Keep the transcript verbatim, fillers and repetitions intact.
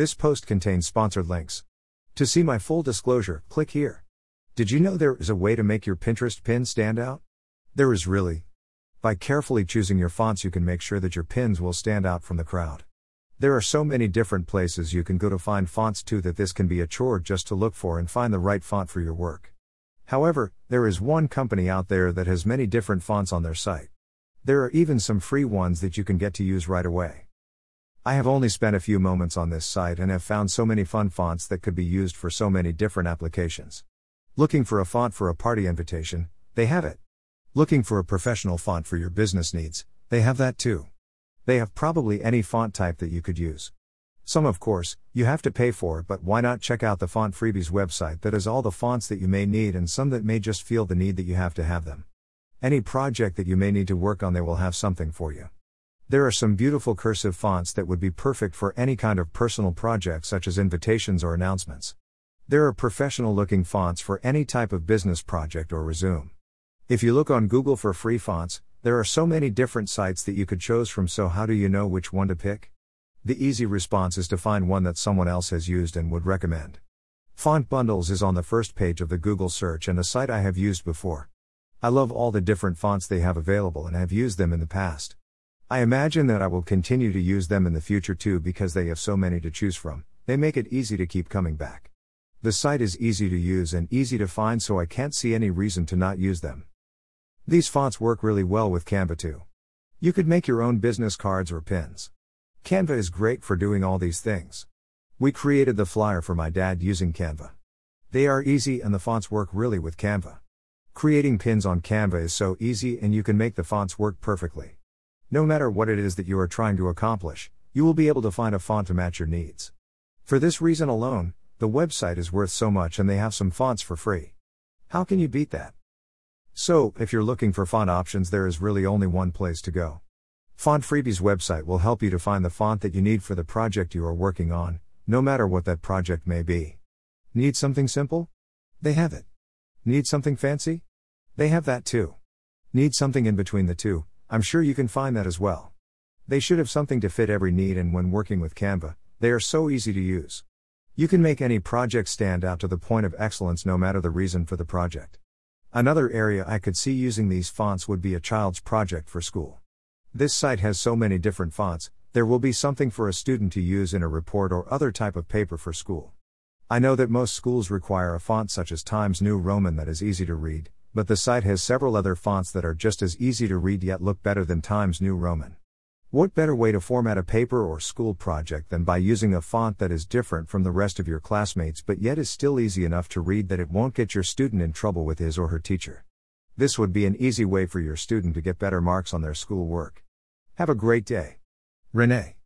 This post contains sponsored links. To see my full disclosure, click here. Did you know there is a way to make your Pinterest pin stand out? There is really. By carefully choosing your fonts, you can make sure that your pins will stand out from the crowd. There are so many different places you can go to find fonts too that this can be a chore just to look for and find the right font for your work. However, there is one company out there that has many different fonts on their site. There are even some free ones that you can get to use right away. I have only spent a few moments on this site and have found so many fun fonts that could be used for so many different applications. Looking for a font for a party invitation? They have it. Looking for a professional font for your business needs? They have that too. They have probably any font type that you could use. Some, of course, you have to pay for it, but why not check out the Font Freebies website that has all the fonts that you may need and some that may just feel the need that you have to have them. Any project that you may need to work on, they will have something for you. There are some beautiful cursive fonts that would be perfect for any kind of personal project such as invitations or announcements. There are professional-looking fonts for any type of business project or resume. If you look on Google for free fonts, there are so many different sites that you could choose from, so how do you know which one to pick? The easy response is to find one that someone else has used and would recommend. Font Bundles is on the first page of the Google search and a site I have used before. I love all the different fonts they have available and have used them in the past. I imagine that I will continue to use them in the future too because they have so many to choose from. They make it easy to keep coming back. The site is easy to use and easy to find, so I can't see any reason to not use them. These fonts work really well with Canva too. You could make your own business cards or pins. Canva is great for doing all these things. We created the flyer for my dad using Canva. They are easy and the fonts work really with Canva. Creating pins on Canva is so easy and you can make the fonts work perfectly. No matter what it is that you are trying to accomplish, you will be able to find a font to match your needs. For this reason alone, the website is worth so much and they have some fonts for free. How can you beat that? So, if you're looking for font options, there is really only one place to go. Font Freebies website will help you to find the font that you need for the project you are working on, no matter what that project may be. Need something simple? They have it. Need something fancy? They have that too. Need something in between the two? I'm sure you can find that as well. They should have something to fit every need, and when working with Canva, they are so easy to use. You can make any project stand out to the point of excellence no matter the reason for the project. Another area I could see using these fonts would be a child's project for school. This site has so many different fonts, there will be something for a student to use in a report or other type of paper for school. I know that most schools require a font such as Times New Roman that is easy to read, but the site has several other fonts that are just as easy to read yet look better than Times New Roman. What better way to format a paper or school project than by using a font that is different from the rest of your classmates but yet is still easy enough to read that it won't get your student in trouble with his or her teacher. This would be an easy way for your student to get better marks on their schoolwork. Have a great day. Renee.